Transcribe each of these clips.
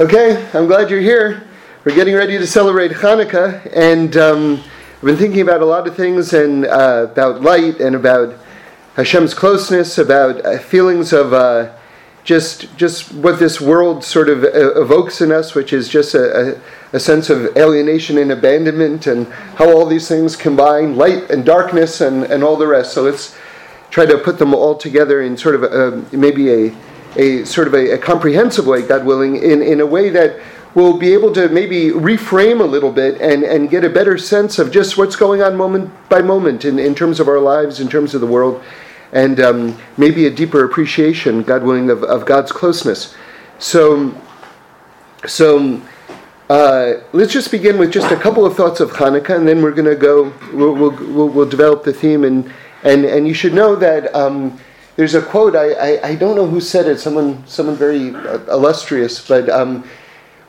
Okay, I'm glad you're here. We're getting ready to celebrate Hanukkah, and I've been thinking about a lot of things, and about light, and about Hashem's closeness, about feelings of just what this world sort of evokes in us, which is just a sense of alienation and abandonment, and how all these things combine, light and darkness, and all the rest. So let's try to put them all together in sort of a comprehensive way, God willing, in a way that we'll be able to maybe reframe a little bit and get a better sense of just what's going on moment by moment in terms of our lives, in terms of the world, and maybe a deeper appreciation, God willing, of God's closeness. So let's just begin with just a couple of thoughts of Hanukkah, and then we're going to go. We'll develop the theme, and you should know that. There's a quote. I don't know who said it. Someone very illustrious, but.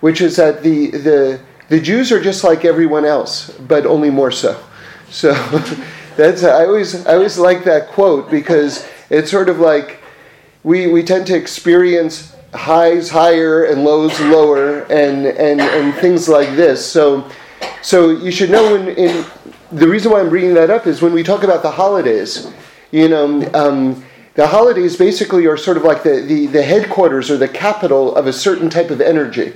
Which is that the Jews are just like everyone else, but only more so. So that's I always like that quote, because it's sort of like we tend to experience highs higher and lows lower and things like this. So you should know in the reason why I'm bringing that up is when we talk about the holidays, the holidays basically are sort of like the headquarters or the capital of a certain type of energy.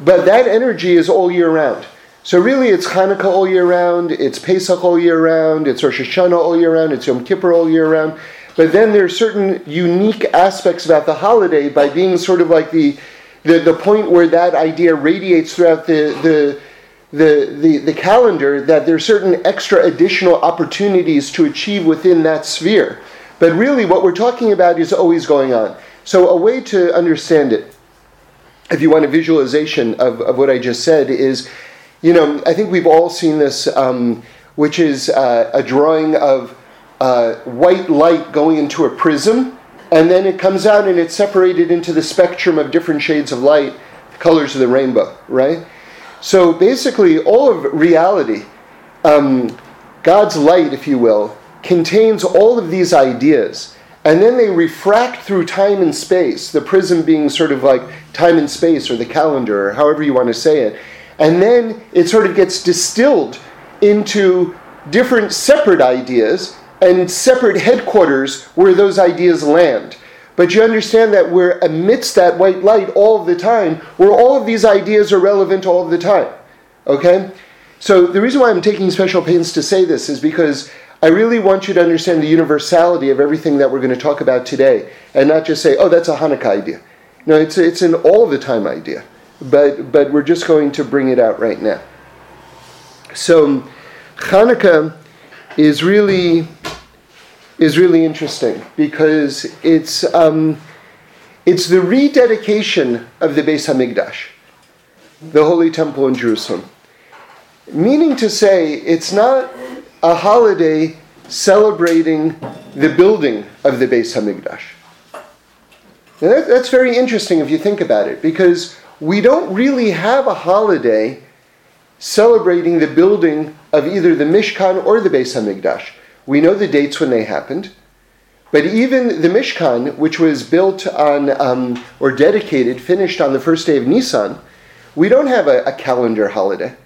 But that energy is all year round. So really it's Hanukkah all year round, it's Pesach all year round, it's Rosh Hashanah all year round, it's Yom Kippur all year round. But then there are certain unique aspects about the holiday by being sort of like the point where that idea radiates throughout the calendar, that there are certain extra additional opportunities to achieve within that sphere. But really what we're talking about is always going on. So a way to understand it, if you want a visualization of what I just said, is, I think we've all seen this, which is a drawing of white light going into a prism, and then it comes out and it's separated into the spectrum of different shades of light, the colors of the rainbow, right? So basically all of reality, God's light, if you will, contains all of these ideas. And then they refract through time and space, the prism being sort of like time and space or the calendar or however you want to say it. And then it sort of gets distilled into different separate ideas and separate headquarters where those ideas land. But you understand that we're amidst that white light all the time, where all of these ideas are relevant all the time. Okay? So the reason why I'm taking special pains to say this is because I really want you to understand the universality of everything that we're going to talk about today, and not just say, "Oh, that's a Hanukkah idea." No, it's an all the time idea, but we're just going to bring it out right now. So, Hanukkah is really interesting because it's the rededication of the Beis HaMikdash, the Holy Temple in Jerusalem. Meaning to say, it's not a holiday celebrating the building of the Beis HaMikdash. Now that's very interesting if you think about it, because we don't really have a holiday celebrating the building of either the Mishkan or the Beis HaMikdash. We know the dates when they happened, but even the Mishkan, which was built on, or dedicated, finished on the first day of Nisan, we don't have a calendar holiday.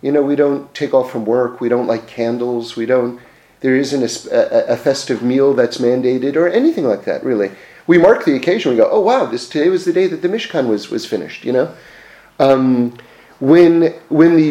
We don't take off from work, we don't light candles, there isn't a festive meal that's mandated or anything like that, really. We mark the occasion, we go, oh wow, today was the day that the Mishkan was finished, When the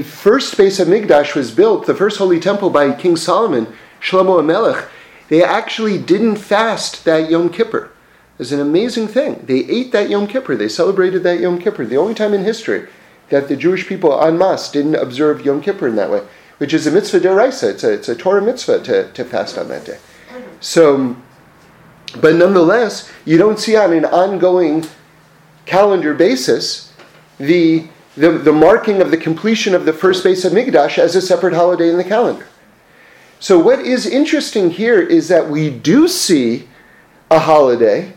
first Beis HaMikdash was built, the first Holy Temple by King Solomon, Shlomo HaMelech, they actually didn't fast that Yom Kippur. It was an amazing thing. They ate that Yom Kippur, they celebrated that Yom Kippur, the only time in history that the Jewish people en masse didn't observe Yom Kippur in that way, which is a mitzvah d'Oraisa. It's a Torah mitzvah to fast on that day. So, but nonetheless, you don't see on an ongoing calendar basis the marking of the completion of the first Beis HaMikdash as a separate holiday in the calendar. So what is interesting here is that we do see a holiday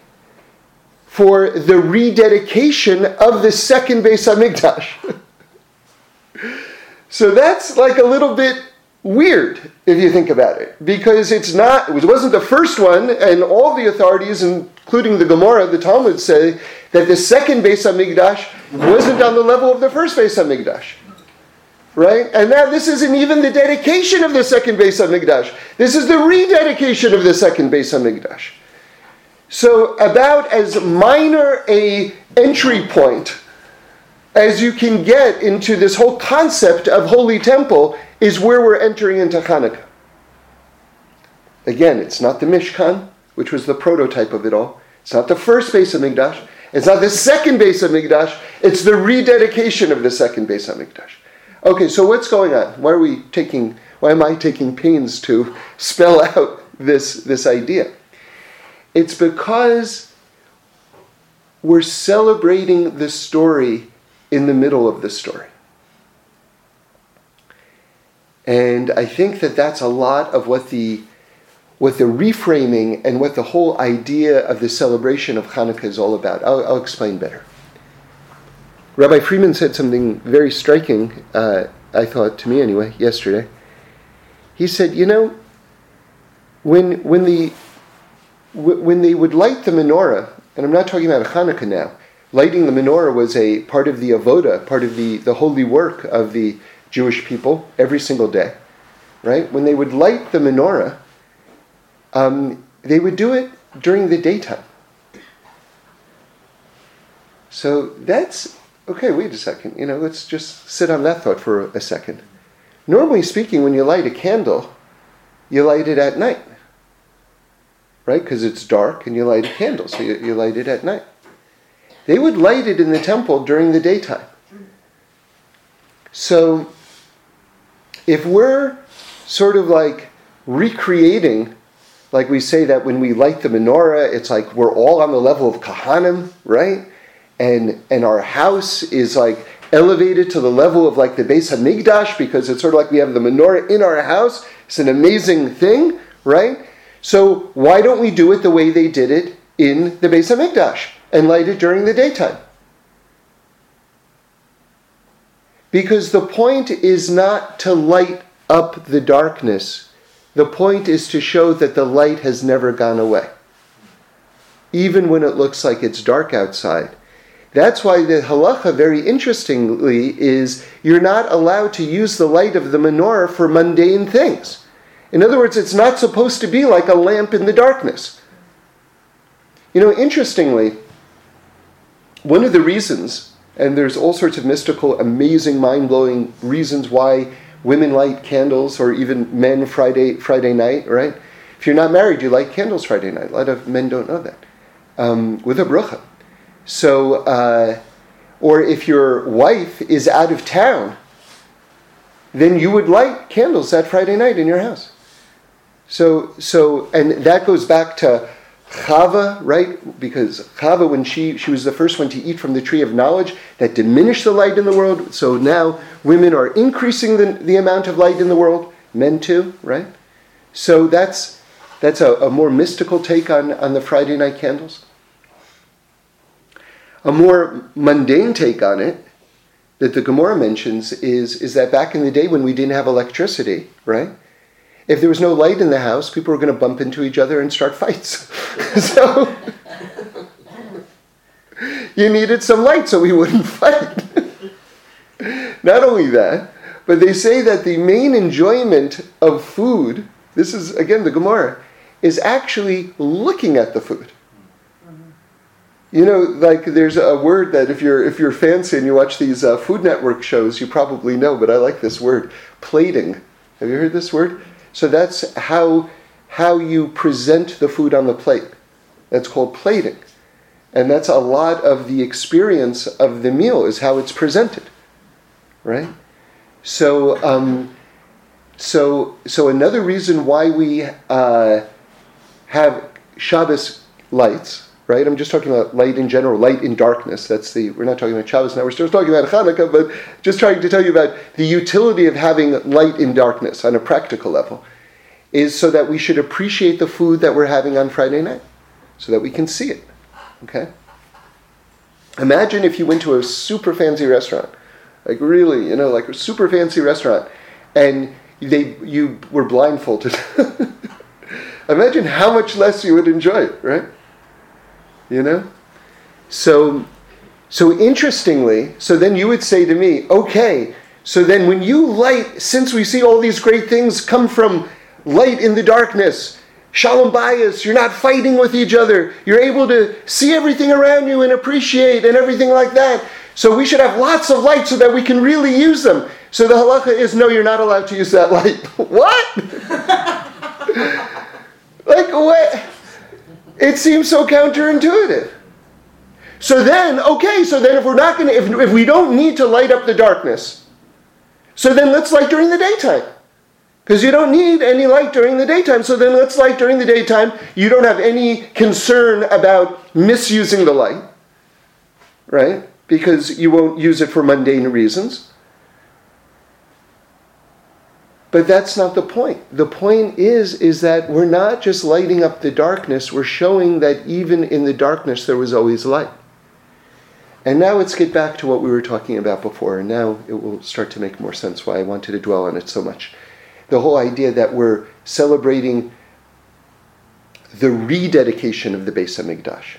for the rededication of the second Beis HaMikdash. So that's like a little bit weird, if you think about it, because it wasn't the first one, and all the authorities, including the Gemara, the Talmud, say that the second Beis HaMikdash wasn't on the level of the first Beis HaMikdash. Right? And now this isn't even the dedication of the second Beis HaMikdash. This is the rededication of the second Beis HaMikdash. So about as minor a entry point as you can get into this whole concept of Holy Temple is where we're entering into Hanukkah. Again, it's not the Mishkan, which was the prototype of it all. It's not the first Beis HaMikdash. It's not the second Beis HaMikdash. It's the rededication of the second Beis HaMikdash. Okay, so what's going on? Why am I taking pains to spell out this idea? It's because we're celebrating the story in the middle of the story. And I think that that's a lot of what the reframing and what the whole idea of the celebration of Hanukkah is all about. I'll explain better. Rabbi Freeman said something very striking, I thought, to me anyway, yesterday. He said, when they would light the menorah, and I'm not talking about Hanukkah now, lighting the menorah was a part of the Avodah, part of the holy work of the Jewish people every single day, right? When they would light the menorah, they would do it during the daytime. So that's, okay, wait a second, let's just sit on that thought for a second. Normally speaking, when you light a candle, you light it at night, right? Because it's dark and you light a candle, so you light it at night. They would light it in the temple during the daytime. So if we're sort of like recreating, like we say that when we light the menorah, it's like we're all on the level of Kahanim, right? And our house is like elevated to the level of like the Beis HaMikdash because it's sort of like we have the menorah in our house. It's an amazing thing, right? So why don't we do it the way they did it in the Beis HaMikdash and light it during the daytime? Because the point is not to light up the darkness. The point is to show that the light has never gone away, even when it looks like it's dark outside. That's why the halacha, very interestingly, is you're not allowed to use the light of the menorah for mundane things. In other words, it's not supposed to be like a lamp in the darkness. Interestingly, one of the reasons, and there's all sorts of mystical, amazing, mind-blowing reasons why women light candles, or even men Friday night, right? If you're not married, you light candles Friday night. A lot of men don't know that. With a bracha. So, or if your wife is out of town, then you would light candles that Friday night in your house. So, and that goes back to Chava, right? Because Chava, when she was the first one to eat from the tree of knowledge, that diminished the light in the world. So now women are increasing the amount of light in the world. Men too, right? So that's a more mystical take on the Friday night candles. A more mundane take on it that the Gemara mentions is that back in the day when we didn't have electricity, right? If there was no light in the house, people were going to bump into each other and start fights. So you needed some light so we wouldn't fight. Not only that, but they say that the main enjoyment of food, this is, again, the Gemara, is actually looking at the food. Like there's a word that if you're fancy and you watch these Food Network shows, you probably know, but I like this word, plating. Have you heard this word? So that's how you present the food on the plate. That's called plating. And that's a lot of the experience of the meal is how it's presented, right? So another reason why we have Shabbos lights, right? I'm just talking about light in general, light in darkness. We're not talking about Shabbos now. We're still talking about Hanukkah, but just trying to tell you about the utility of having light in darkness on a practical level is so that we should appreciate the food that we're having on Friday night so that we can see it, okay? Imagine if you went to a super fancy restaurant, like really, like a super fancy restaurant, and you were blindfolded. Imagine how much less you would enjoy it, right? So So interestingly, so then you would say to me, okay, so then when you light, since we see all these great things come from light in the darkness, shalom bayis, you're not fighting with each other, you're able to see everything around you and appreciate and everything like that. So we should have lots of light so that we can really use them. So the halacha is, no, you're not allowed to use that light. What? Like, what? It seems so counterintuitive. So then, okay, so then if we're not going to, if we don't need to light up the darkness, so then let's light during the daytime. Because you don't need any light during the daytime, so then let's light during the daytime. You don't have any concern about misusing the light, right? Because you won't use it for mundane reasons. But that's not the point. The point is that we're not just lighting up the darkness, we're showing that even in the darkness there was always light. And now let's get back to what we were talking about before, and now it will start to make more sense why I wanted to dwell on it so much. The whole idea that we're celebrating the rededication of the Beis HaMikdash.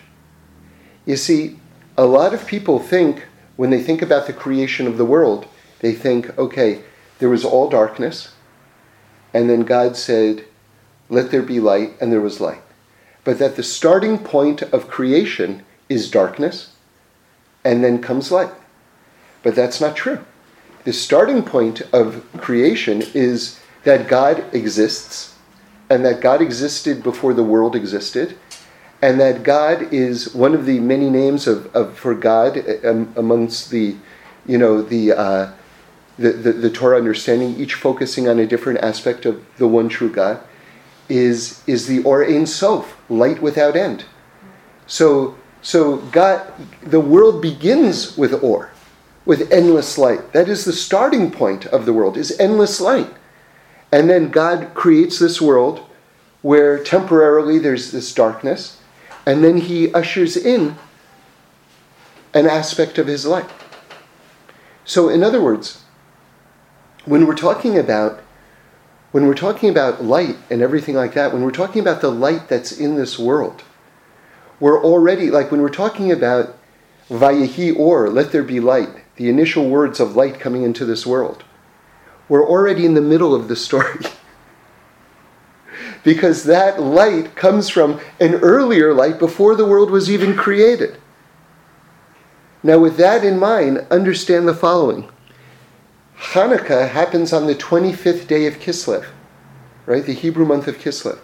You see, a lot of people think, when they think about the creation of the world, they think, okay, there was all darkness, and then God said, let there be light, and there was light. But that the starting point of creation is darkness, and then comes light. But that's not true. The starting point of creation is that God exists, and that God existed before the world existed, and that God is one of the many names for God amongst the Torah understanding, each focusing on a different aspect of the one true God, is the Or Ein Sof, light without end. So God, the world begins with Or, with endless light. That is the starting point of the world, is endless light. And then God creates this world where temporarily there's this darkness, and then he ushers in an aspect of his light. So in other words, when we're talking about light and everything like that, when we're talking about the light that's in this world, we're already, like when we're talking about Vayahi or, let there be light, the initial words of light coming into this world, we're already in the middle of the story. Because that light comes from an earlier light before the world was even created. Now with that in mind, understand the following. Hanukkah happens on the 25th day of Kislev, right? The Hebrew month of Kislev.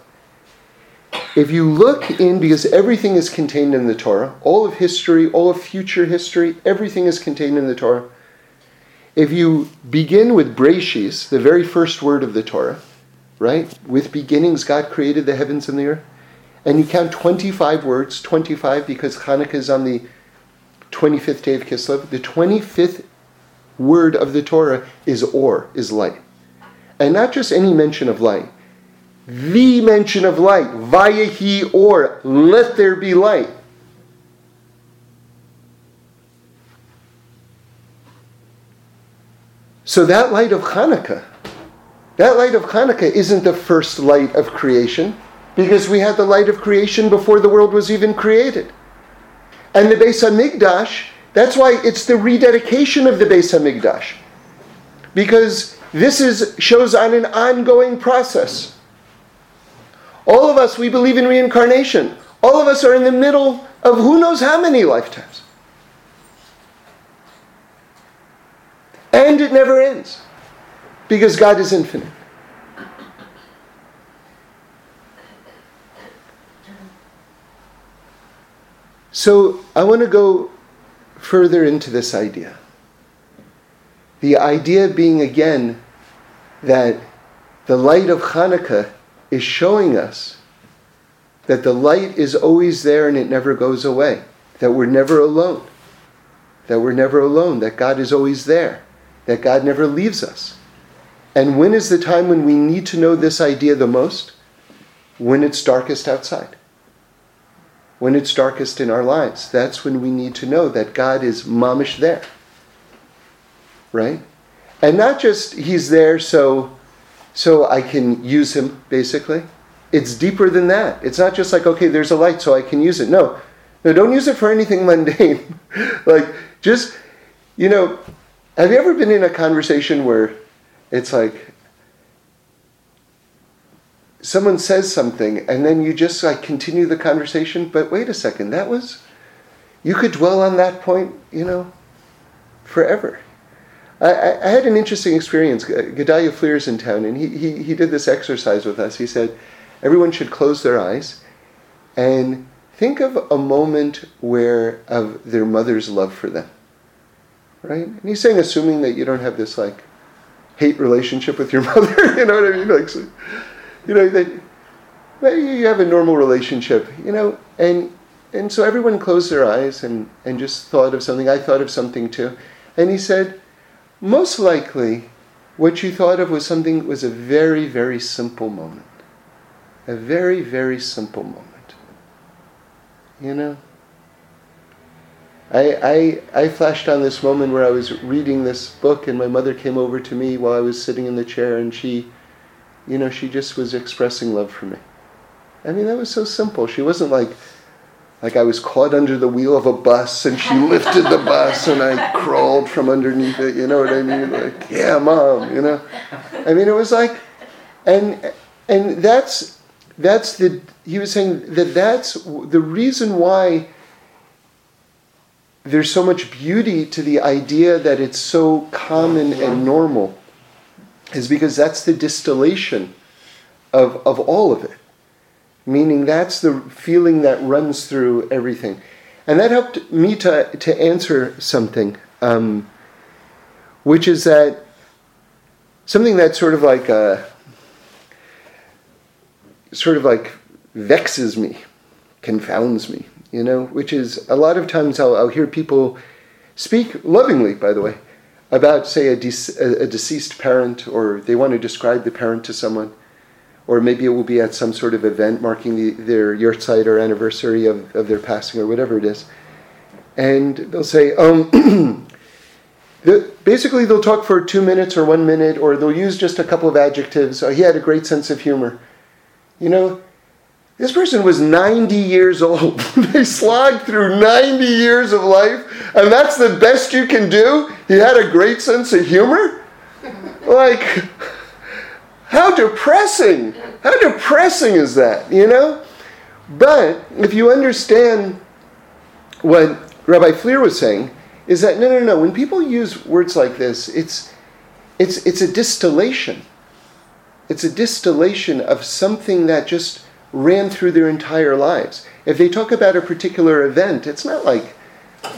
If you look in, because everything is contained in the Torah, all of history, all of future history, everything is contained in the Torah. If you begin with Breshis, the very first word of the Torah, right? With beginnings, God created the heavens and the earth. And you count 25 words, 25 because Hanukkah is on the 25th day of Kislev. The 25th word of the Torah is Or, is light. And not just any mention of light. The mention of light. Vayahi or, let there be light. So that light of Hanukkah, that light of Hanukkah isn't the first light of creation, because we had the light of creation before the world was even created. And the Beis HaMikdash, that's why it's the rededication of the Beis HaMikdash, because this shows on an ongoing process. All of us, we believe in reincarnation. All of us are in the middle of who knows how many lifetimes. And it never ends. Because God is infinite. So I want to go further into this idea. The idea being again that the light of Hanukkah is showing us that the light is always there and it never goes away. That we're never alone. That God is always there. That God never leaves us. And when is the time when we need to know this idea the most? When it's darkest outside. When it's darkest in our lives. That's when we need to know that God is mamish there. Right? And not just he's there so I can use him, basically. It's deeper than that. It's not just like, okay, there's a light so I can use it. No. Now, don't use it for anything mundane. Like, just, you know, have you ever been in a conversation where it's like someone says something and then you just like continue the conversation, but wait a second, that was, you could dwell on that point, you know, forever. I had an interesting experience. Gedalia Fleer's in town, and he did this exercise with us. He said, everyone should close their eyes and think of a moment where of their mother's love for them, right? And he's saying, assuming that you don't have this like hate relationship with your mother, you know what I mean? Like, so, you know, that you have a normal relationship, you know, and so everyone closed their eyes and just thought of something. I thought of something too, and he said, most likely, what you thought of was something that was a very, very simple moment. A very, very simple moment. You know? I flashed on this moment where I was reading this book and my mother came over to me while I was sitting in the chair and she, you know, she just was expressing love for me. I mean, that was so simple. She wasn't like I was caught under the wheel of a bus and she lifted the bus and I crawled from underneath it, you know what I mean? Like, yeah, Mom, you know? I mean, it was like, and that's the, he was saying that that's the reason why there's so much beauty to the idea that it's so common and normal, is because that's the distillation of all of it. Meaning that's the feeling that runs through everything. And that helped me to answer something, which is that something that's sort of like vexes me, confounds me, you know, which is a lot of times I'll hear people speak lovingly, by the way, about, say, a deceased parent, or they want to describe the parent to someone. Or maybe it will be at some sort of event marking their yahrzeit or anniversary of their passing or whatever it is. And they'll say, basically they'll talk for 2 minutes or 1 minute, or they'll use just a couple of adjectives. Oh, he had a great sense of humor. You know, this person was 90 years old. They slogged through 90 years of life, and that's the best you can do? He had a great sense of humor? Like... how depressing! How depressing is that, you know? But if you understand what Rabbi Fleer was saying, is that no. When people use words like this, it's a distillation. It's a distillation of something that just ran through their entire lives. If they talk about a particular event, it's not like,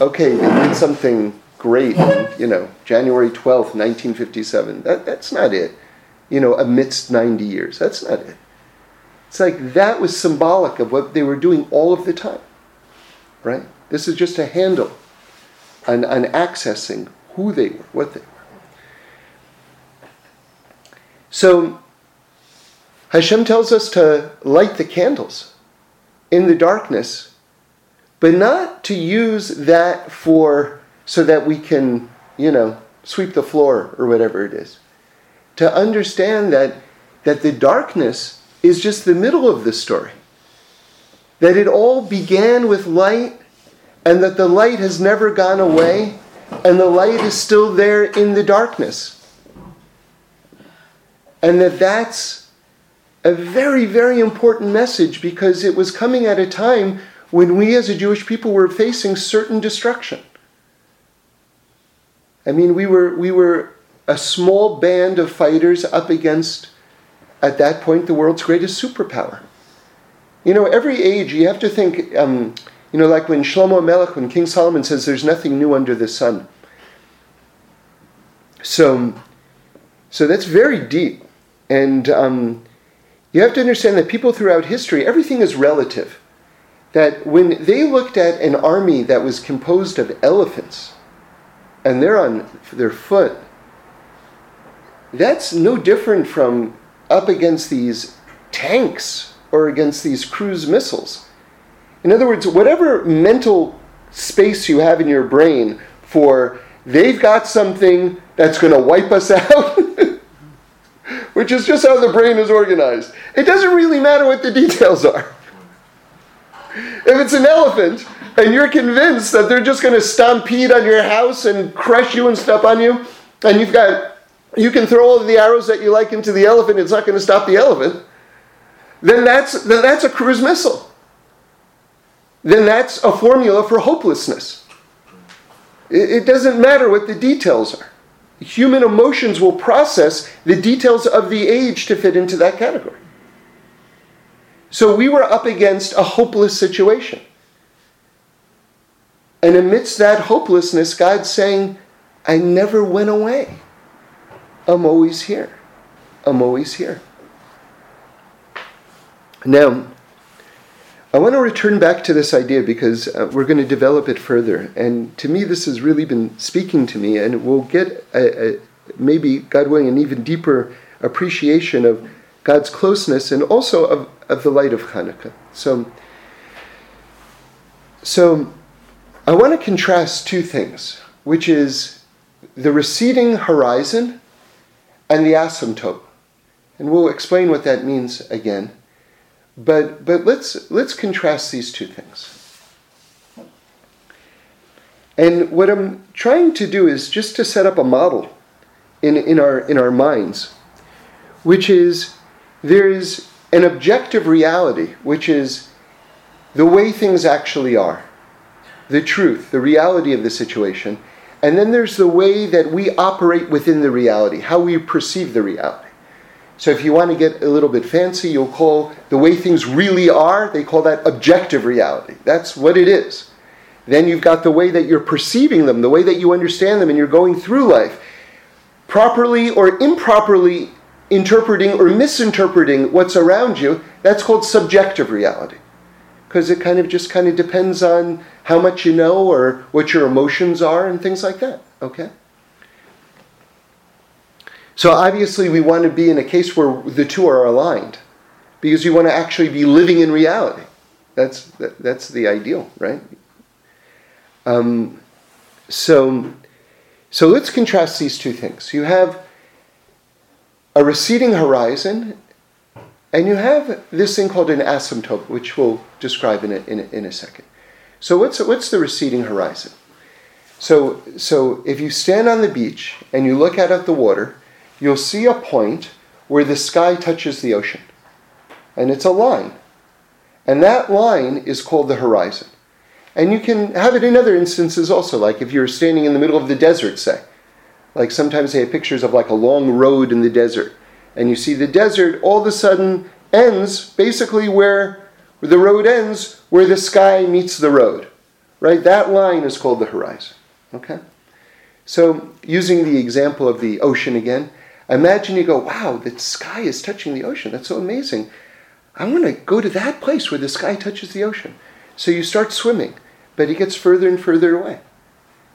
okay, they did something great, you know, January 12th, 1957. That's not it. You know, amidst 90 years. That's not it. It's like that was symbolic of what they were doing all of the time, right? This is just a handle on accessing who they were, what they were. So Hashem tells us to light the candles in the darkness, but not to use that so that we can, you know, sweep the floor or whatever it is. To understand that the darkness is just the middle of the story. That it all began with light, and that the light has never gone away, and the light is still there in the darkness. And that's a very, very important message, because it was coming at a time when we as a Jewish people were facing certain destruction. I mean, we were a small band of fighters up against, at that point, the world's greatest superpower. You know, every age, you have to think, you know, like when Shlomo HaMelech, when King Solomon says, there's nothing new under the sun. So that's very deep. And you have to understand that people throughout history, everything is relative. That when they looked at an army that was composed of elephants, and they're on their foot, that's no different from up against these tanks or against these cruise missiles. In other words, whatever mental space you have in your brain for they've got something that's going to wipe us out, which is just how the brain is organized. It doesn't really matter what the details are. If it's an elephant, and you're convinced that they're just going to stampede on your house and crush you and step on you, and you can throw all of the arrows that you like into the elephant, it's not going to stop the elephant, then that's a cruise missile. Then that's a formula for hopelessness. It doesn't matter what the details are. Human emotions will process the details of the age to fit into that category. So we were up against a hopeless situation. And amidst that hopelessness, God's saying, I never went away. I'm always here. I'm always here. Now, I want to return back to this idea because we're going to develop it further. And to me, this has really been speaking to me, and we'll get, maybe, God willing, an even deeper appreciation of God's closeness and also of the light of Hanukkah. So I want to contrast two things, which is the receding horizon and the asymptote. And we'll explain what that means again. But let's contrast these two things. And what I'm trying to do is just to set up a model in our minds, which is there is an objective reality, which is the way things actually are, the truth, the reality of the situation, and then there's the way that we operate within the reality, how we perceive the reality. So if you want to get a little bit fancy, you'll call the way things really are, they call that objective reality. That's what it is. Then you've got the way that you're perceiving them, the way that you understand them, and you're going through life, properly or improperly interpreting or misinterpreting what's around you. That's called subjective reality, because it kind of depends on how much you know or what your emotions are and things like that, okay? So obviously we want to be in a case where the two are aligned, because you want to actually be living in reality. That's the ideal, right? So let's contrast these two things. You have a receding horizon, and you have this thing called an asymptote, which we'll describe in a second. So what's the receding horizon? So if you stand on the beach and you look out at the water, you'll see a point where the sky touches the ocean. And it's a line. And that line is called the horizon. And you can have it in other instances also, like if you're standing in the middle of the desert, say. Like sometimes they have pictures of like a long road in the desert. And you see the desert all of a sudden ends basically where the road ends, where the sky meets the road. Right? That line is called the horizon. Okay? So using the example of the ocean again, imagine you go, wow, the sky is touching the ocean. That's so amazing. I want to go to that place where the sky touches the ocean. So you start swimming, but it gets further and further away.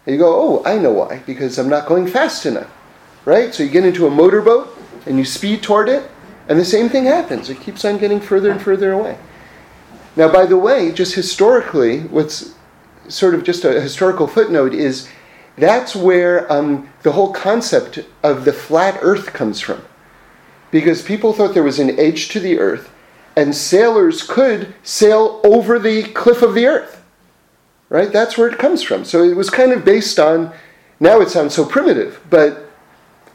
And you go, oh, I know why, because I'm not going fast enough, right? So you get into a motorboat and you speed toward it, and the same thing happens. It keeps on getting further and further away. Now, by the way, just historically, what's sort of just a historical footnote is that's where the whole concept of the flat earth comes from. Because people thought there was an edge to the earth, and sailors could sail over the cliff of the earth. Right? That's where it comes from. So it was kind of based on, now it sounds so primitive, but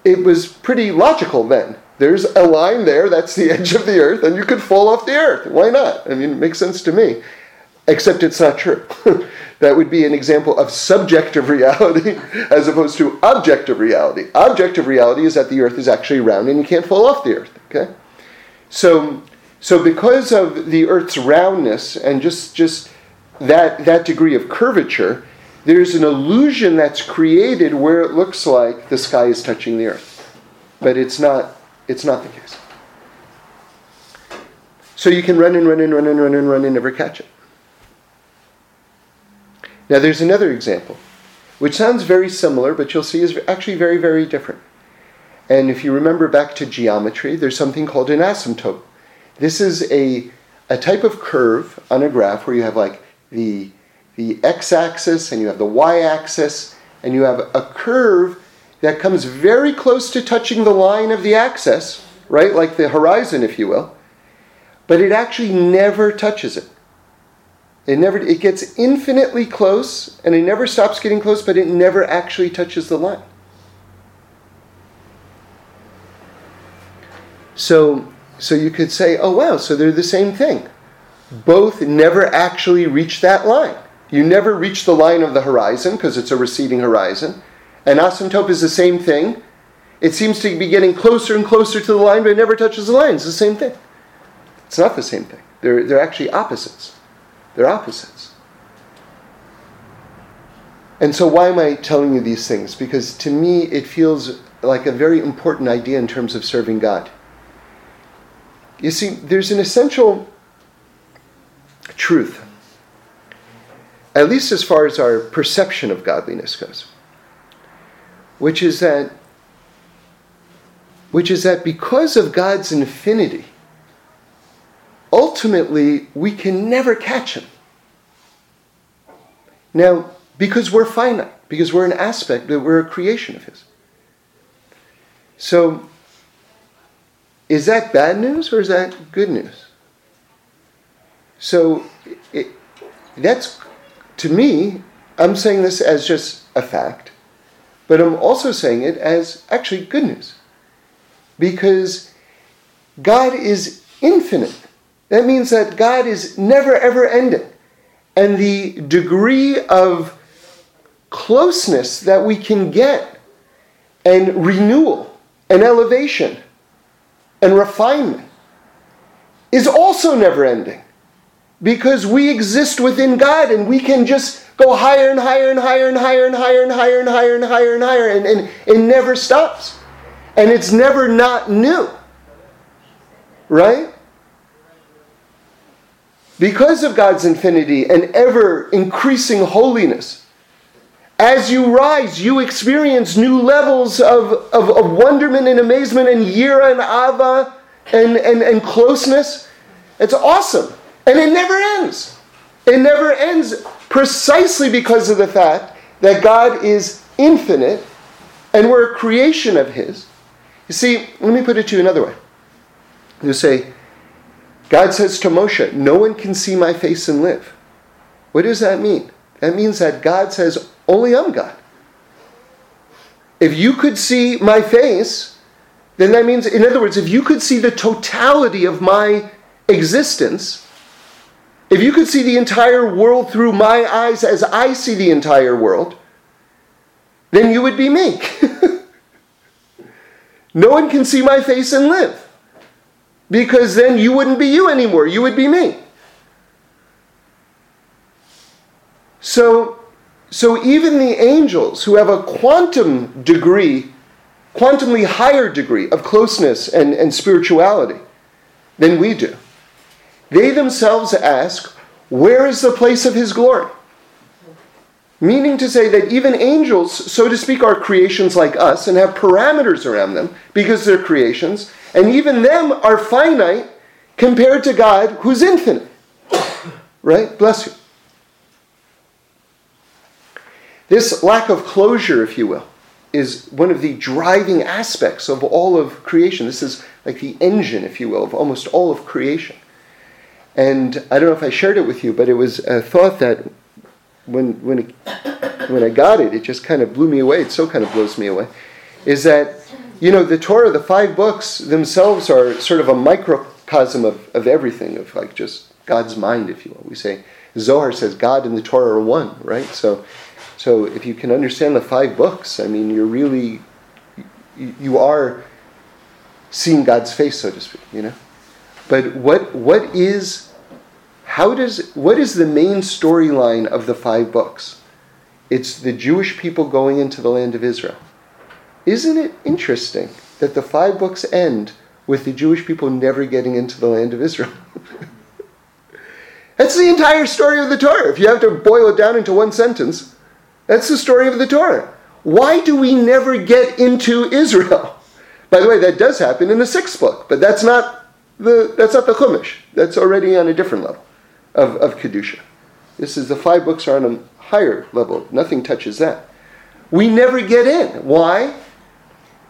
it was pretty logical then. There's a line there, that's the edge of the earth, and you could fall off the earth. Why not? I mean, it makes sense to me. Except it's not true. That would be an example of subjective reality as opposed to objective reality. Objective reality is that the earth is actually round and you can't fall off the earth. Okay? So because of the earth's roundness and just that degree of curvature, there's an illusion that's created where it looks like the sky is touching the earth. But it's not the case. So you can run and never catch it. Now there's another example, which sounds very similar, but you'll see is actually very, very different. And if you remember back to geometry, there's something called an asymptote. This is a type of curve on a graph where you have like the x-axis and you have the y-axis, and you have a curve that comes very close to touching the line of the axis, right? Like the horizon, if you will, but it actually never touches it. It gets infinitely close, and it never stops getting close, but it never actually touches the line. So you could say, oh wow, so they're the same thing. Both never actually reach that line. You never reach the line of the horizon, because it's a receding horizon. And asymptote is the same thing. It seems to be getting closer and closer to the line, but it never touches the line. It's the same thing. It's not the same thing. They're actually opposites. They're opposites. And so why am I telling you these things? Because to me, it feels like a very important idea in terms of serving God. You see, there's an essential truth, at least as far as our perception of godliness goes, which is that because of God's infinity, ultimately, we can never catch him. Now, because we're finite, because we're an aspect, that we're a creation of his. So, is that bad news or is that good news? So, that's, to me, I'm saying this as just a fact, but I'm also saying it as actually good news. Because God is infinite. That means that God is never, ever ending. And the degree of closeness that we can get and renewal and elevation and refinement is also never ending. Because we exist within God and we can just go higher and higher and higher and higher and higher and higher and higher and higher and higher, and it never stops. And it's never not new. Right? Because of God's infinity and ever-increasing holiness, as you rise, you experience new levels of wonderment and amazement and yira and ava and closeness. It's awesome. And it never ends. It never ends precisely because of the fact that God is infinite and we're a creation of his. You see, let me put it to you another way. You say, God says to Moshe, no one can see my face and live. What does that mean? That means that God says, only I'm God. If you could see my face, then that means, in other words, if you could see the totality of my existence, if you could see the entire world through my eyes as I see the entire world, then you would be me. No one can see my face and live. Because then you wouldn't be you anymore. You would be me. So even the angels who have a quantumly higher degree of closeness and spirituality than we do, they themselves ask, where is the place of his glory? Meaning to say that even angels, so to speak, are creations like us and have parameters around them because they're creations, and even them are finite compared to God who's infinite. Right? Bless you. This lack of closure, if you will, is one of the driving aspects of all of creation. This is like the engine, if you will, of almost all of creation. And I don't know if I shared it with you, but it was a thought that when I got it, it just kind of blew me away. It still kind of blows me away. Is that, you know, the Torah, the 5 books themselves are sort of a microcosm of everything, of like just God's mind, if you will. We say, Zohar says God and the Torah are one, right? So if you can understand the 5 books, I mean, you're really, you are seeing God's face, so to speak, you know? But what is the main storyline of the 5 books? It's the Jewish people going into the land of Israel. Isn't it interesting that the 5 books end with the Jewish people never getting into the land of Israel? That's the entire story of the Torah. If you have to boil it down into one sentence, that's the story of the Torah. Why do we never get into Israel? By the way, that does happen in the 6th book, but that's not the Chumash. That's already on a different level of Kedusha. This is the 5 books are on a higher level. Nothing touches that. We never get in. Why?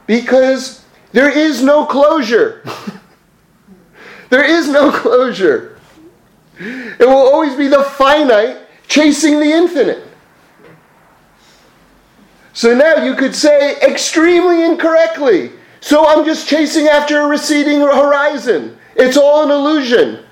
Because there is no closure. There is no closure. It will always be the finite chasing the infinite. So now you could say extremely incorrectly, so I'm just chasing after a receding horizon. It's all an illusion.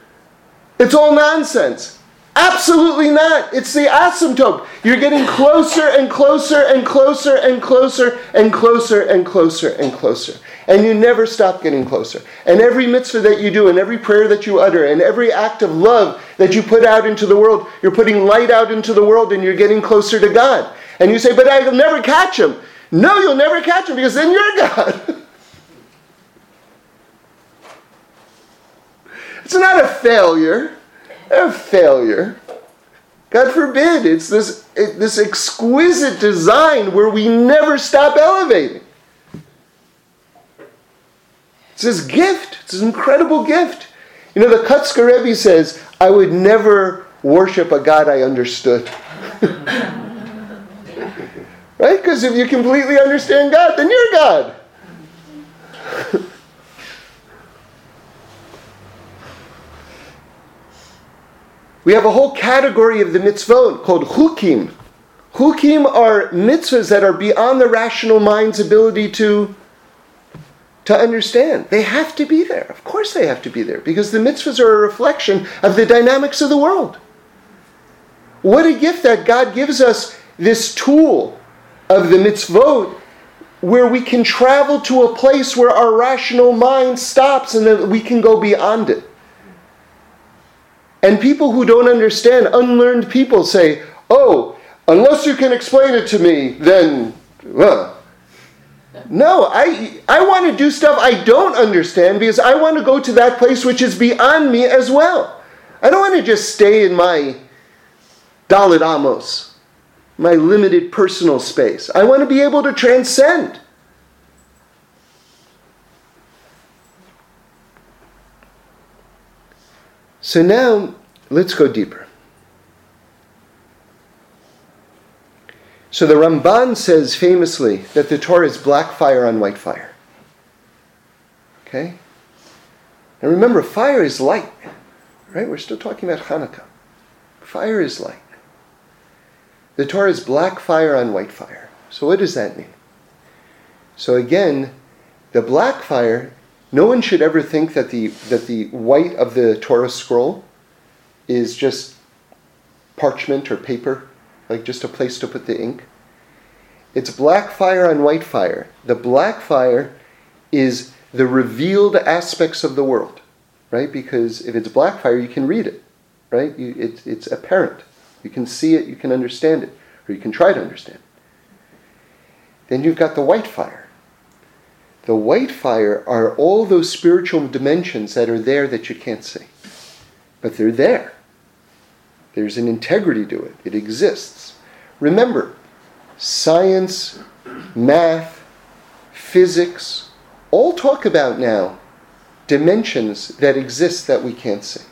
It's all nonsense. Absolutely not. It's the asymptote. You're getting closer and closer and closer and closer and closer and closer and closer. And you never stop getting closer. And every mitzvah that you do, and every prayer that you utter, and every act of love that you put out into the world, you're putting light out into the world and you're getting closer to God. And you say, but I'll never catch him. No, you'll never catch him because then you're God. It's not a failure. A failure. God forbid. It's this exquisite design where we never stop elevating. It's this gift. It's an incredible gift. You know, the Kutzker Rebbe says, I would never worship a God I understood. Right? Because if you completely understand God, then you're God. We have a whole category of the mitzvot called chukim. Chukim are mitzvahs that are beyond the rational mind's ability to understand. They have to be there. Of course they have to be there, because the mitzvahs are a reflection of the dynamics of the world. What a gift that God gives us this tool of the mitzvot, where we can travel to a place where our rational mind stops and then we can go beyond it. And people who don't understand, unlearned people, say, oh, unless you can explain it to me, then... No, I want to do stuff I don't understand because I want to go to that place which is beyond me as well. I don't want to just stay in my Dalit Amos, my limited personal space. I want to be able to transcend. So now, let's go deeper. So the Ramban says famously that the Torah is black fire on white fire. Okay? And remember, fire is light. Right? We're still talking about Hanukkah. Fire is light. The Torah is black fire on white fire. So what does that mean? So again, the black fire... No one should ever think that the white of the Torah scroll is just parchment or paper, like just a place to put the ink. It's black fire on white fire. The black fire is the revealed aspects of the world, right? Because if it's black fire, you can read it, right? It's apparent. You can see it, you can understand it, or you can try to understand. Then you've got the white fire. The white fire are all those spiritual dimensions that are there that you can't see. But they're there. There's an integrity to it. It exists. Remember, science, math, physics, all talk about now dimensions that exist that we can't see.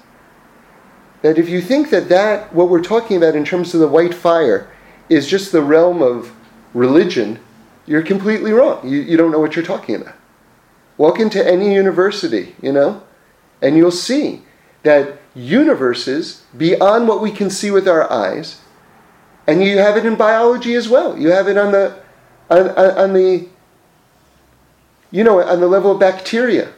That if you think that what we're talking about in terms of the white fire is just the realm of religion, you're completely wrong. You don't know what you're talking about. Walk into any university, and you'll see that universes beyond what we can see with our eyes, and you have it in biology as well. You have it on the level of bacteria,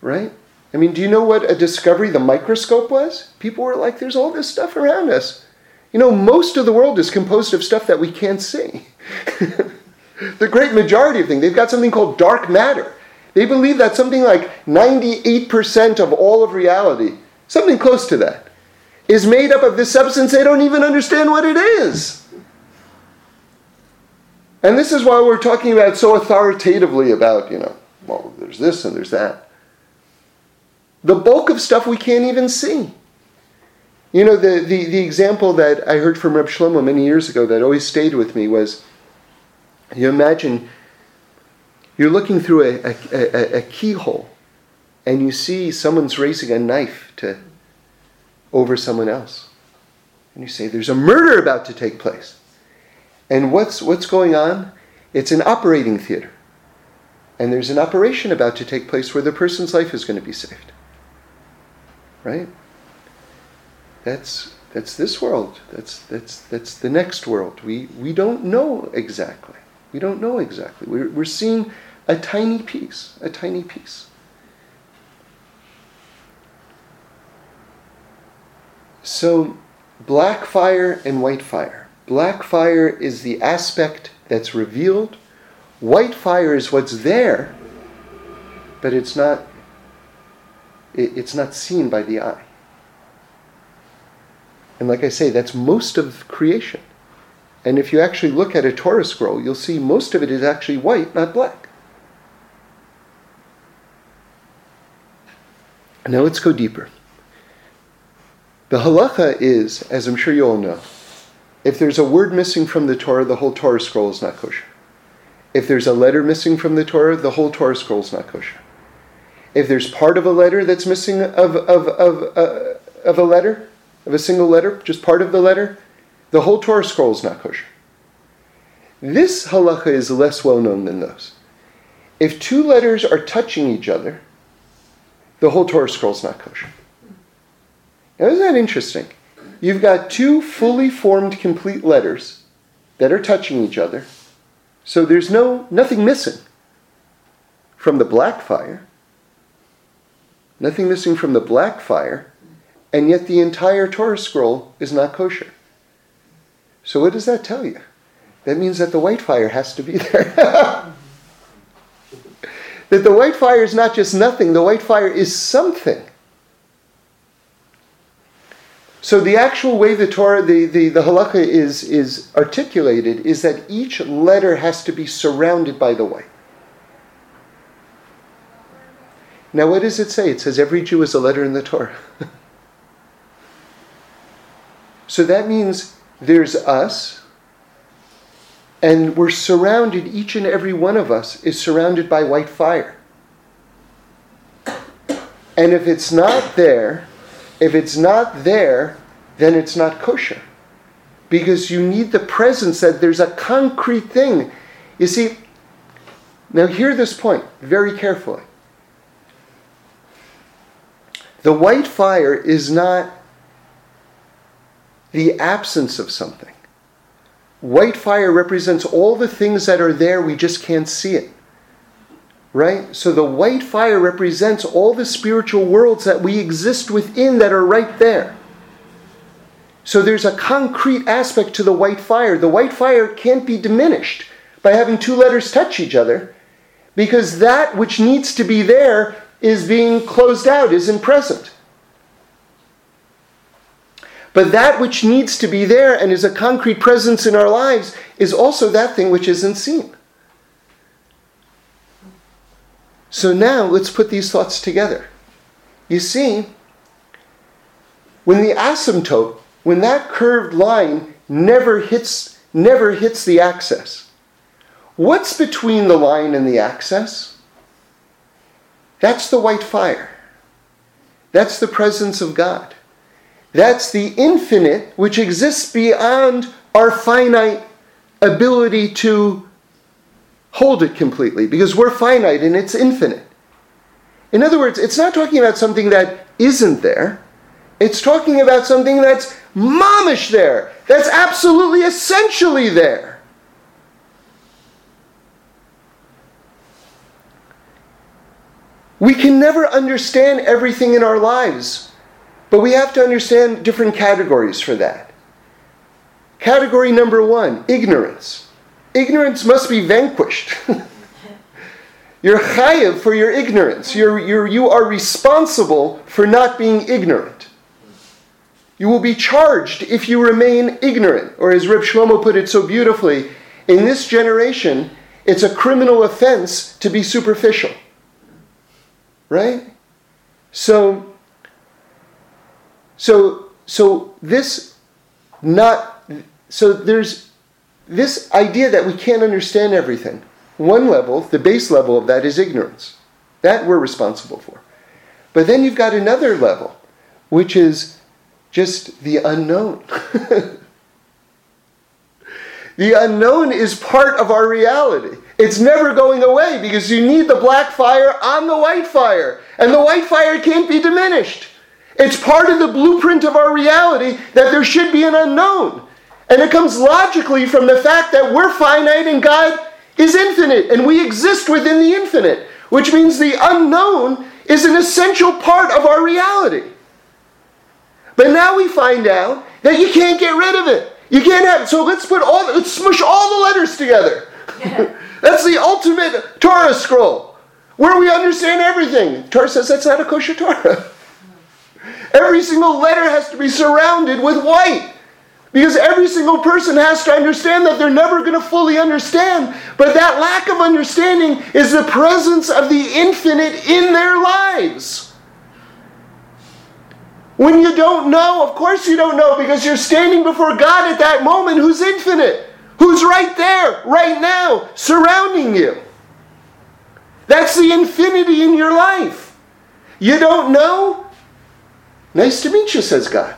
right? I mean, do you know what a discovery the microscope was? People were like, there's all this stuff around us. Most of the world is composed of stuff that we can't see. The great majority of things. They've got something called dark matter. They believe that something like 98% of all of reality, something close to that, is made up of this substance they don't even understand what it is. And this is why we're talking about so authoritatively about, there's this and there's that. The bulk of stuff we can't even see. The example that I heard from Reb Shlomo many years ago that always stayed with me was, you imagine you're looking through a keyhole and you see someone's raising a knife over someone else. And you say, there's a murder about to take place. And what's going on? It's an operating theater. And there's an operation about to take place where the person's life is going to be saved. Right? that's this world. That's the next world. We don't know exactly. We're seeing a tiny piece, So black fire and white fire. Black fire is the aspect that's revealed. White fire is what's there, but it's not seen by the eye. And like I say, that's most of creation. And if you actually look at a Torah scroll, you'll see most of it is actually white, not black. Now let's go deeper. The halacha is, as I'm sure you all know, if there's a word missing from the Torah, the whole Torah scroll is not kosher. If there's a letter missing from the Torah, the whole Torah scroll is not kosher. If there's part of a letter that's missing of a letter, of a single letter, just part of the letter, the whole Torah scroll is not kosher. This halacha is less well known than those. If two letters are touching each other, the whole Torah scroll is not kosher. Now, isn't that interesting? You've got two fully formed, complete letters that are touching each other, so there's nothing missing from the black fire. Nothing missing from the black fire, and yet the entire Torah scroll is not kosher. So what does that tell you? That means that the white fire has to be there. That the white fire is not just nothing, the white fire is something. So the actual way the Torah, the halacha is articulated is that each letter has to be surrounded by the white. Now what does it say? It says every Jew is a letter in the Torah. So that means there's us, and we're surrounded, each and every one of us is surrounded by white fire. And if it's not there, then it's not kosher. Because you need the presence that there's a concrete thing. You see, now hear this point very carefully. The white fire is not the absence of something. White fire represents all the things that are there, we just can't see it. Right? So the white fire represents all the spiritual worlds that we exist within that are right there. So there's a concrete aspect to the white fire. The white fire can't be diminished by having two letters touch each other, because that which needs to be there is being closed out, isn't present. But that which needs to be there and is a concrete presence in our lives is also that thing which isn't seen. So now let's put these thoughts together. You see, when the asymptote, when that curved line never hits the axis, what's between the line and the axis? That's the white fire. That's the presence of God. That's the infinite which exists beyond our finite ability to hold it completely, because we're finite and it's infinite. In other words, it's not talking about something that isn't there. It's talking about something that's mamish there, that's absolutely essentially there. We can never understand everything in our lives, but we have to understand different categories for that. Category number one, ignorance. Ignorance must be vanquished. You're chayav for your ignorance. You are responsible for not being ignorant. You will be charged if you remain ignorant, or as Reb Shlomo put it so beautifully, in this generation, it's a criminal offense to be superficial. Right? There's this idea that we can't understand everything. One level, the base level of that is ignorance. That we're responsible for. But then you've got another level, which is just the unknown. The unknown is part of our reality. It's never going away because you need the black fire on the white fire. And the white fire can't be diminished. It's part of the blueprint of our reality that there should be an unknown. And it comes logically from the fact that we're finite and God is infinite, and we exist within the infinite, which means the unknown is an essential part of our reality. But now we find out that you can't get rid of it. You can't have it. So let's smush all the letters together. That's the ultimate Torah scroll, where we understand everything. Torah says that's not a kosher Torah. Every single letter has to be surrounded with white, because every single person has to understand that they're never going to fully understand. But that lack of understanding is the presence of the infinite in their lives. When you don't know, of course you don't know, because you're standing before God at that moment who's infinite, who's right there, right now, surrounding you. That's the infinity in your life. You don't know? Nice to meet you, says God.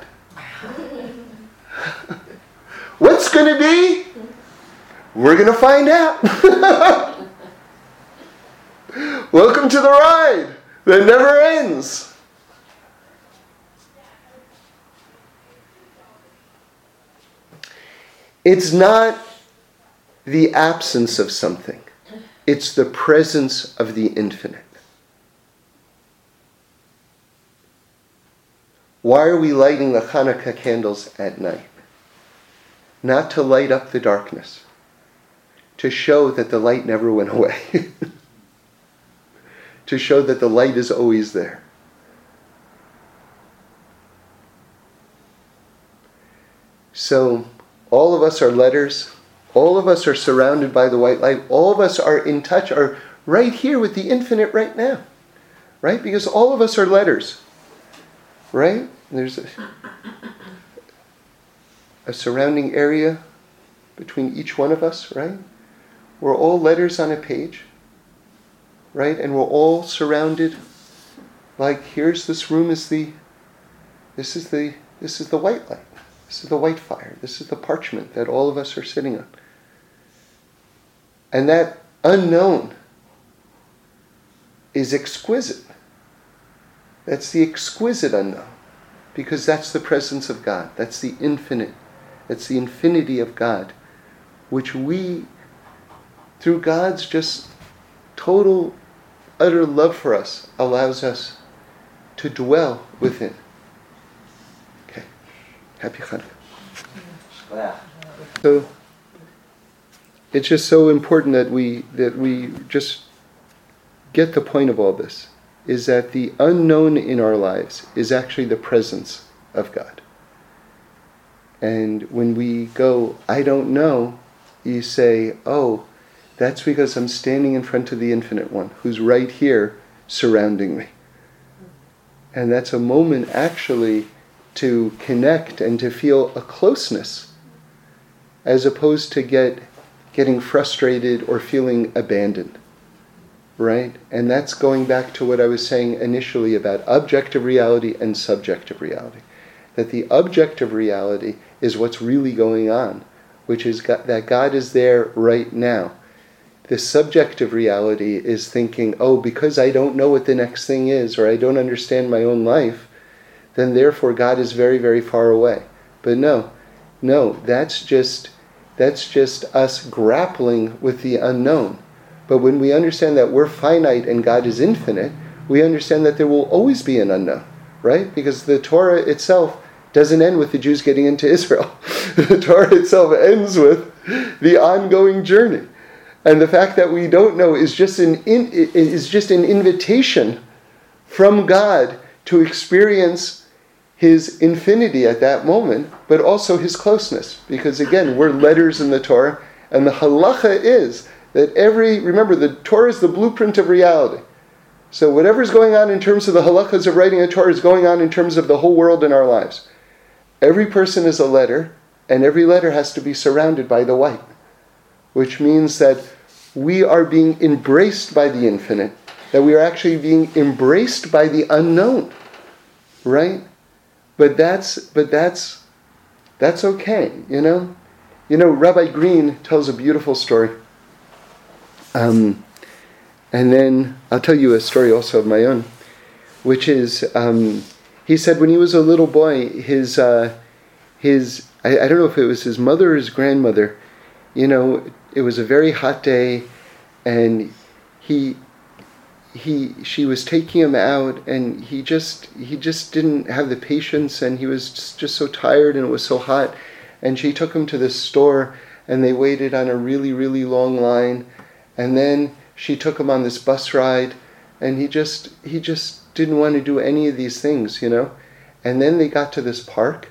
What's going to be? We're going to find out. Welcome to the ride that never ends. It's not the absence of something. It's the presence of the infinite. Why are we lighting the Hanukkah candles at night? Not to light up the darkness, to show that the light never went away, to show that the light is always there. So all of us are letters, all of us are surrounded by the white light, all of us are in touch, are right here with the infinite right now, right? Because all of us are letters, right? There's a surrounding area between each one of us, right? We're all letters on a page, right? And we're all surrounded. Like here's this room is the white light. This is the white fire. This is the parchment that all of us are sitting on. And that unknown is exquisite. That's the exquisite unknown, because that's the presence of God. That's the infinite. That's the infinity of God, which we, through God's just total, utter love for us, allows us to dwell within. Okay. Happy Hanukkah. So it's just so important that we just get the point of all this, is that the unknown in our lives is actually the presence of God. And when we go, I don't know, you say, oh, that's because I'm standing in front of the Infinite One, who's right here surrounding me. And that's a moment actually to connect and to feel a closeness, as opposed to getting frustrated or feeling abandoned. Right? And that's going back to what I was saying initially about objective reality and subjective reality. That the objective reality is what's really going on, which is that God is there right now. The subjective reality is thinking, oh, because I don't know what the next thing is, or I don't understand my own life, then therefore God is very, very far away. But no, that's just us grappling with the unknown. But when we understand that we're finite and God is infinite, we understand that there will always be an unknown, right? Because the Torah itself doesn't end with the Jews getting into Israel. The Torah itself ends with the ongoing journey. And the fact that we don't know is just an invitation from God to experience His infinity at that moment, but also His closeness. Because again, we're letters in the Torah, and the halacha is that remember, the Torah is the blueprint of reality. So whatever's going on in terms of the halakhas of writing a Torah is going on in terms of the whole world in our lives. Every person is a letter, and every letter has to be surrounded by the white, which means that we are being embraced by the infinite, that we are actually being embraced by the unknown, right? But that's okay, you know? You know, Rabbi Green tells a beautiful story. And then I'll tell you a story also of my own, which is He said when he was a little boy, his I don't know if it was his mother or his grandmother, you know, it was a very hot day, and she was taking him out, and he just didn't have the patience, and he was just so tired, and it was so hot, and she took him to the store, and they waited on a really, really long line, and then she took him on this bus ride, and he just didn't want to do any of these things, you know. And then they got to this park,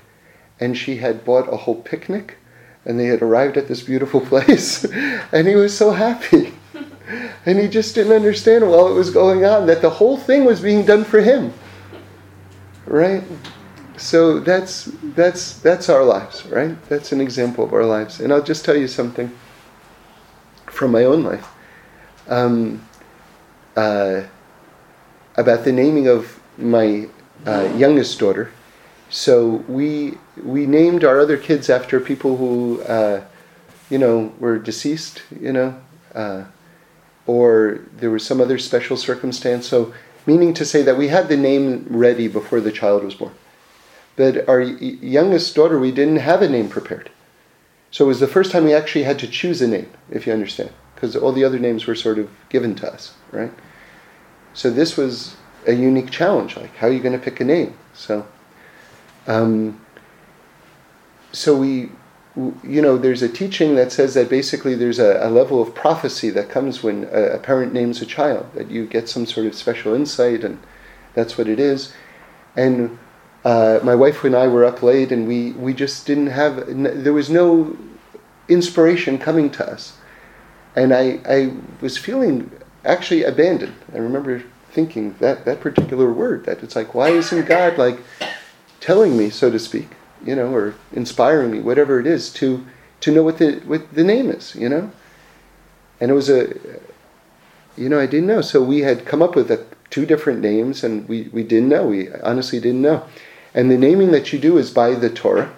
and she had bought a whole picnic, and they had arrived at this beautiful place, and he was so happy. And he just didn't understand while it was going on that the whole thing was being done for him, right? So that's our lives, right? That's an example of our lives. And I'll just tell you something from my own life about the naming of my youngest daughter. So we named our other kids after people who, you know, were deceased, you know, or there was some other special circumstance. So meaning to say that we had the name ready before the child was born. But our youngest daughter, we didn't have a name prepared. So it was the first time we actually had to choose a name, if you understand, because all the other names were sort of given to us, right? So this was a unique challenge, like how are you going to pick a name? So we, you know, there's a teaching that says that basically there's a level of prophecy that comes when a parent names a child, that you get some sort of special insight, and that's what it is. And my wife and I were up late, and we just didn't have, there was no inspiration coming to us. And I was feeling actually abandoned. I remember thinking that particular word, that it's like, why isn't God like telling me, so to speak, you know, or inspiring me, whatever it is, to know what the name is, you know? And it was you know, I didn't know. So we had come up with two different names, and we didn't know. We honestly didn't know. And the naming that you do is by the Torah,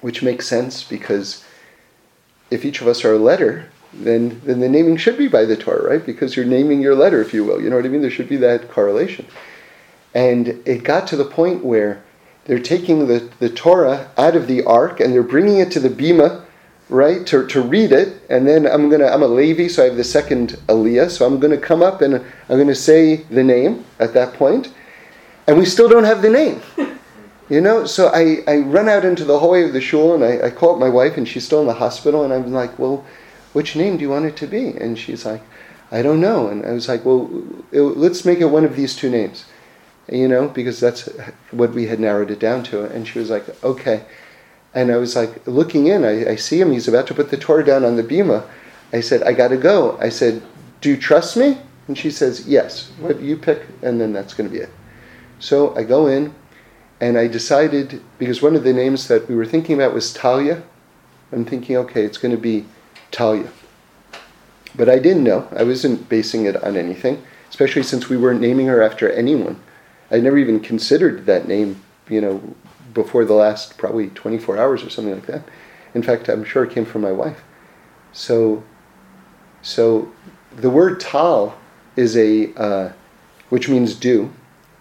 which makes sense, because if each of us are a letter, then the naming should be by the Torah, right? Because you're naming your letter, if you will. You know what I mean? There should be that correlation. And it got to the point where they're taking the Torah out of the ark, and they're bringing it to the bima, right, to read it. And then I'm a Levi, so I have the second aliyah, so I'm going to come up and I'm going to say the name at that point. And we still don't have the name. You know, so I run out into the hallway of the shul, and I call up my wife, and she's still in the hospital, and I'm like, well, which name do you want it to be? And she's like, I don't know. And I was like, well, let's make it one of these two names, you know, because that's what we had narrowed it down to. And she was like, okay. And I was like, looking in, I see him, he's about to put the Torah down on the bima. I said, I gotta go. I said, do you trust me? And she says, yes, what you pick, and then that's gonna be it. So I go in, and I decided, because one of the names that we were thinking about was Talia. I'm thinking, okay, it's gonna be Talia. But I didn't know, I wasn't basing it on anything, especially since we weren't naming her after anyone. I never even considered that name, you know, before the last probably 24 hours or something like that. In fact, I'm sure it came from my wife. So the word tal is which means dew,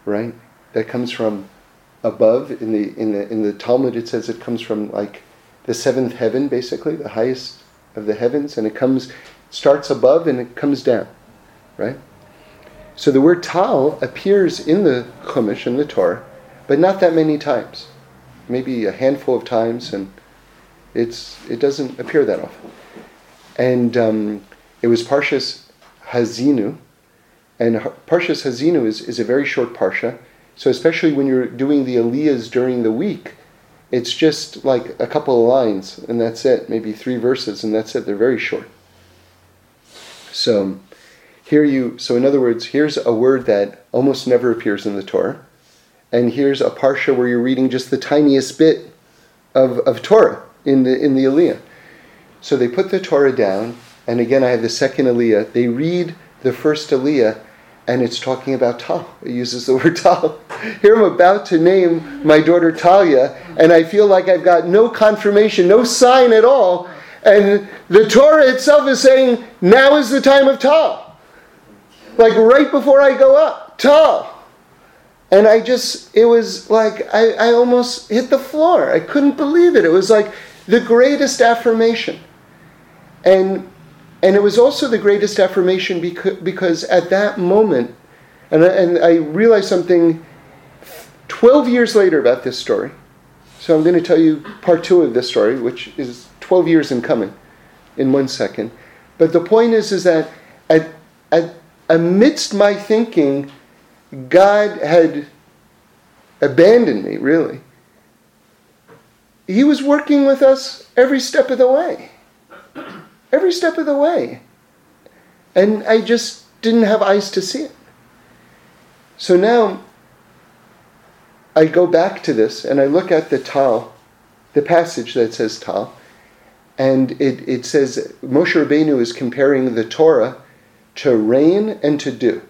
right? That comes from above. In the Talmud, it says it comes from like the seventh heaven, basically the highest of the heavens, and it starts above and it comes down, right? So the word tal appears in the Chumash, in the Torah, but not that many times. Maybe a handful of times, and it doesn't appear that often. And it was Parshas Hazinu, and Parshas Hazinu is a very short parsha, so especially when you're doing the aliyahs during the week, it's just like a couple of lines, and that's it, maybe 3 verses, and that's it, they're very short. So in other words, here's a word that almost never appears in the Torah, and here's a parsha where you're reading just the tiniest bit of Torah in the Aliyah. So they put the Torah down, and again I have the second Aliyah. They read the first Aliyah, and it's talking about Tal. It uses the word Tal. Here I'm about to name my daughter Talia, and I feel like I've got no confirmation, no sign at all, and the Torah itself is saying, now is the time of Tal. Like right before I go up, Tal. And it was like, I almost hit the floor. I couldn't believe it. It was like the greatest affirmation. And it was also the greatest affirmation because at that moment, and I realized something 12 years later about this story. So I'm going to tell you part two of this story, which is 12 years in coming, in 1 second. But the point is that amidst my thinking, God had abandoned me, really. He was working with us every step of the way. Every step of the way. And I just didn't have eyes to see it. So now I go back to this and I look at the Tal, the passage that says Tal, and it says Moshe Rabbeinu is comparing the Torah to rain and to dew.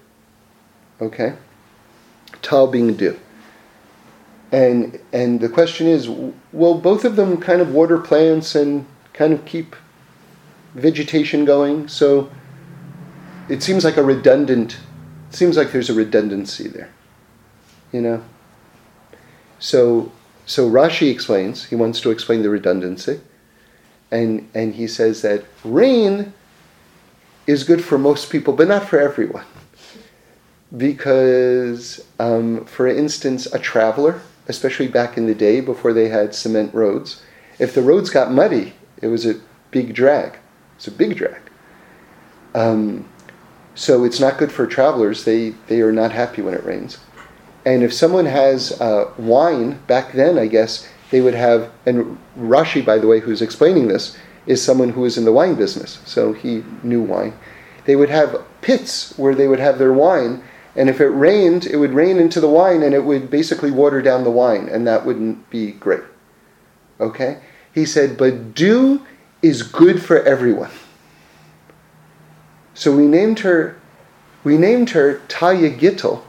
Okay? Tal being dew. And the question is, well, both of them kind of water plants and kind of keep vegetation going, so it seems like there's a redundancy there, you know. So Rashi explains, he wants to explain the redundancy, and he says that rain is good for most people but not for everyone, because for instance, a traveler, especially back in the day before they had cement roads, if the roads got muddy, it was a big drag. It's a big drag. So it's not good for travelers. They are not happy when it rains. And if someone has wine, back then, I guess, they would have, and Rashi, by the way, who's explaining this, is someone who is in the wine business. So he knew wine. They would have pits where they would have their wine. And if it rained, it would rain into the wine and it would basically water down the wine. And that wouldn't be great. Okay? He said, but dew is good for everyone. So we named her Taya Gittel.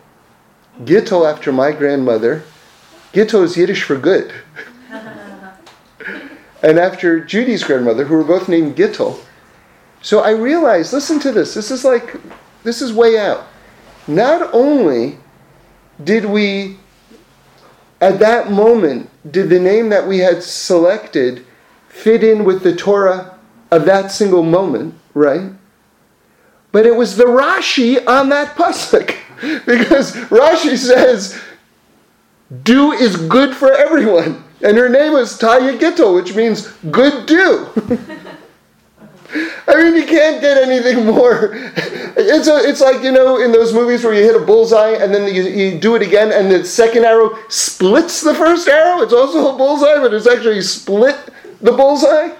Gittel after my grandmother. Gittel is Yiddish for good. And after Judy's grandmother, who were both named Gittel. So I realized, listen to this. This is way out. Not only did we, at that moment, did the name that we had selected fit in with the Torah of that single moment, right? But it was the Rashi on that pasuk, because Rashi says, dew is good for everyone. And her name is Taya Gittel, which means good dew. I mean, you can't get anything more. It's like, you know, in those movies where you hit a bullseye and then you do it again and the second arrow splits the first arrow. It's also a bullseye, but it's actually split the bullseye.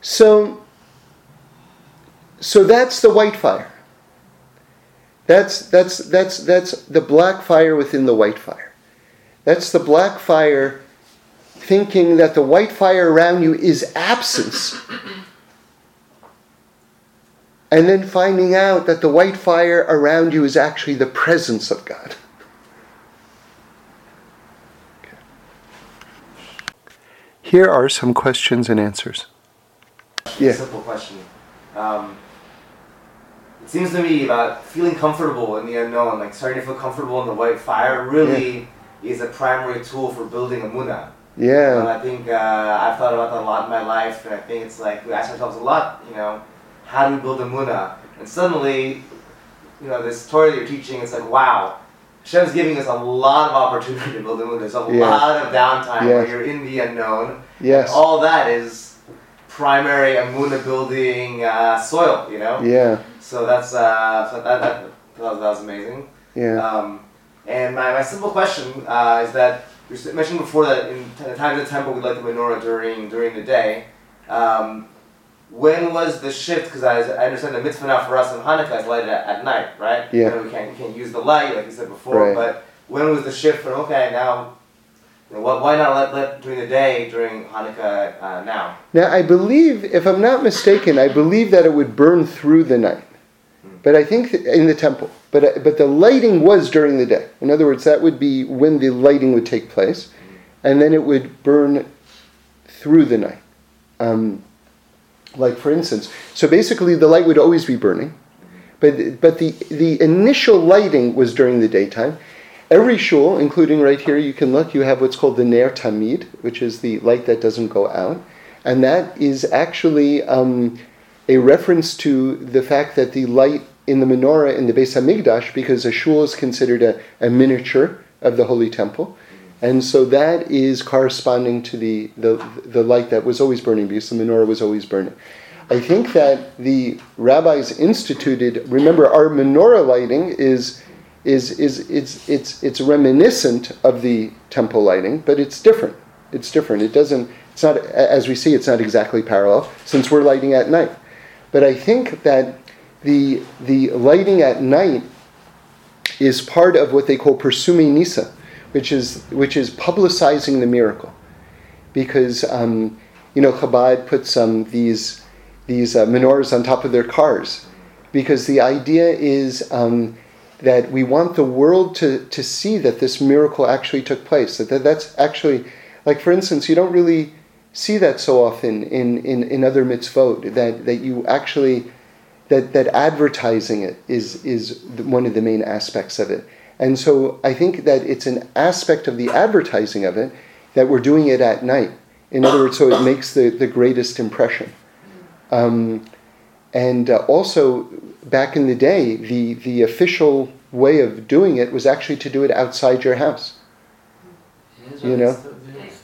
So that's the white fire. That's the black fire within the white fire. That's the black fire thinking that the white fire around you is absence. And then finding out that the white fire around you is actually the presence of God. Here are some questions and answers. Yeah. Simple question. It seems to me about feeling comfortable in the unknown, like starting to feel comfortable in the white fire, really is a primary tool for building a Muna. Yeah. And I think I've thought about that a lot in my life, and I think it's like we ask ourselves a lot, you know, how do we build a Muna? And suddenly, you know, this Torah that you're teaching, it's like, wow. Hashem's giving us a lot of opportunity to build a Muna. There's a lot of downtime where you're in the unknown. Yes. And all that is primary Muna building soil, you know? Yeah. So that's, that was amazing. Yeah. And my simple question is that, you mentioned before that in the time of the temple we light the menorah during the day. When was the shift? Because I understand the mitzvah now for us in Hanukkah is lighted at night, right? Yeah. You know, we can't use the light, like you said before. Right. But when was the shift from, okay, now, you know, why not let during the day, during Hanukkah now? Now, I believe, if I'm not mistaken, that it would burn through the night. But I think in the temple. But the lighting was during the day. In other words, that would be when the lighting would take place. And then it would burn through the night. Like, for instance, so basically the light would always be burning, But the initial lighting was during the daytime. Every shul, including right here, you can look, you have what's called the Ner Tamid, which is the light that doesn't go out. And that is actually a reference to the fact that the light in the menorah in the Beis HaMikdash, because a shul is considered a miniature of the Holy Temple. And so that is corresponding to the light that was always burning, because the menorah was always burning. I think that the rabbis instituted, remember our menorah lighting is reminiscent of the temple lighting, but it's different. It's different. It's not, as we see, it's not exactly parallel, since we're lighting at night. But I think that the lighting at night is part of what they call Persumei Nisa, which is publicizing the miracle, because Chabad puts these menorahs on top of their cars, because the idea is that we want the world to see that this miracle actually took place. That's actually, like for instance, you don't really see that so often in other mitzvot, that you actually that advertising it is one of the main aspects of it. And so I think that it's an aspect of the advertising of it that we're doing it at night. In other words, so it makes the greatest impression. And also, back in the day, the official way of doing it was actually to do it outside your house.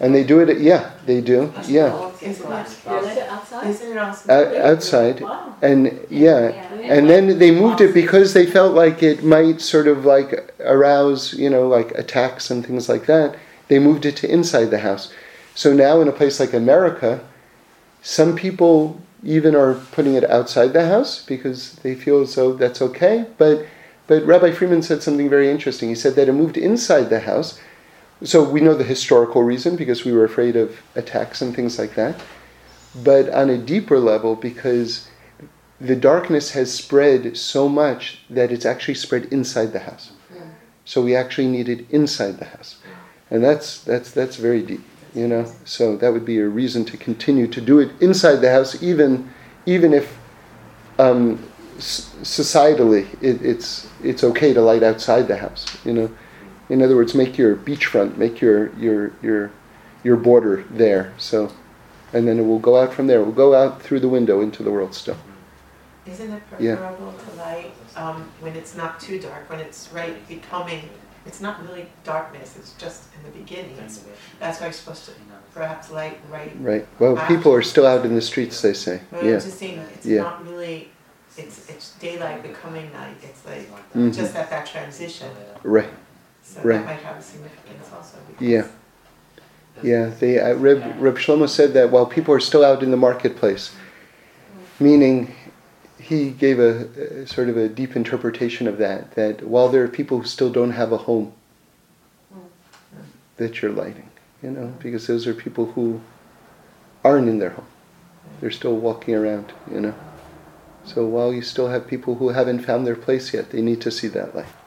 And they do it. Yeah, they do. Yeah. Outside. Wow. And and then they moved it because they felt like it might sort of like arouse, like attacks and things like that. They moved it to inside the house. So now in a place like America, some people even are putting it outside the house because they feel as though that's okay. But Rabbi Freeman said something very interesting. He said that it moved inside the house. So we know the historical reason, because we were afraid of attacks and things like that. But on a deeper level, because the darkness has spread so much that it's actually spread inside the house. Yeah. So we actually need it inside the house. And that's very deep, So that would be a reason to continue to do it inside the house, even if societally it's okay to light outside the house, In other words, make your beachfront, make your border there. So, and then it will go out from there. It will go out through the window into the world still. Isn't it preferable to light when it's not too dark, when it's right becoming, it's not really darkness, it's just in the beginning. That's why you're supposed to perhaps light right. Well, people are still out in the streets, they say. But I'm just saying, it's not really, it's daylight becoming night. It's like just at that transition. Right. So that might have a significance also. Yeah. Reb Shlomo said that while people are still out in the marketplace, meaning he gave a sort of a deep interpretation of that while there are people who still don't have a home, that you're lighting, because those are people who aren't in their home. They're still walking around, So while you still have people who haven't found their place yet, they need to see that light.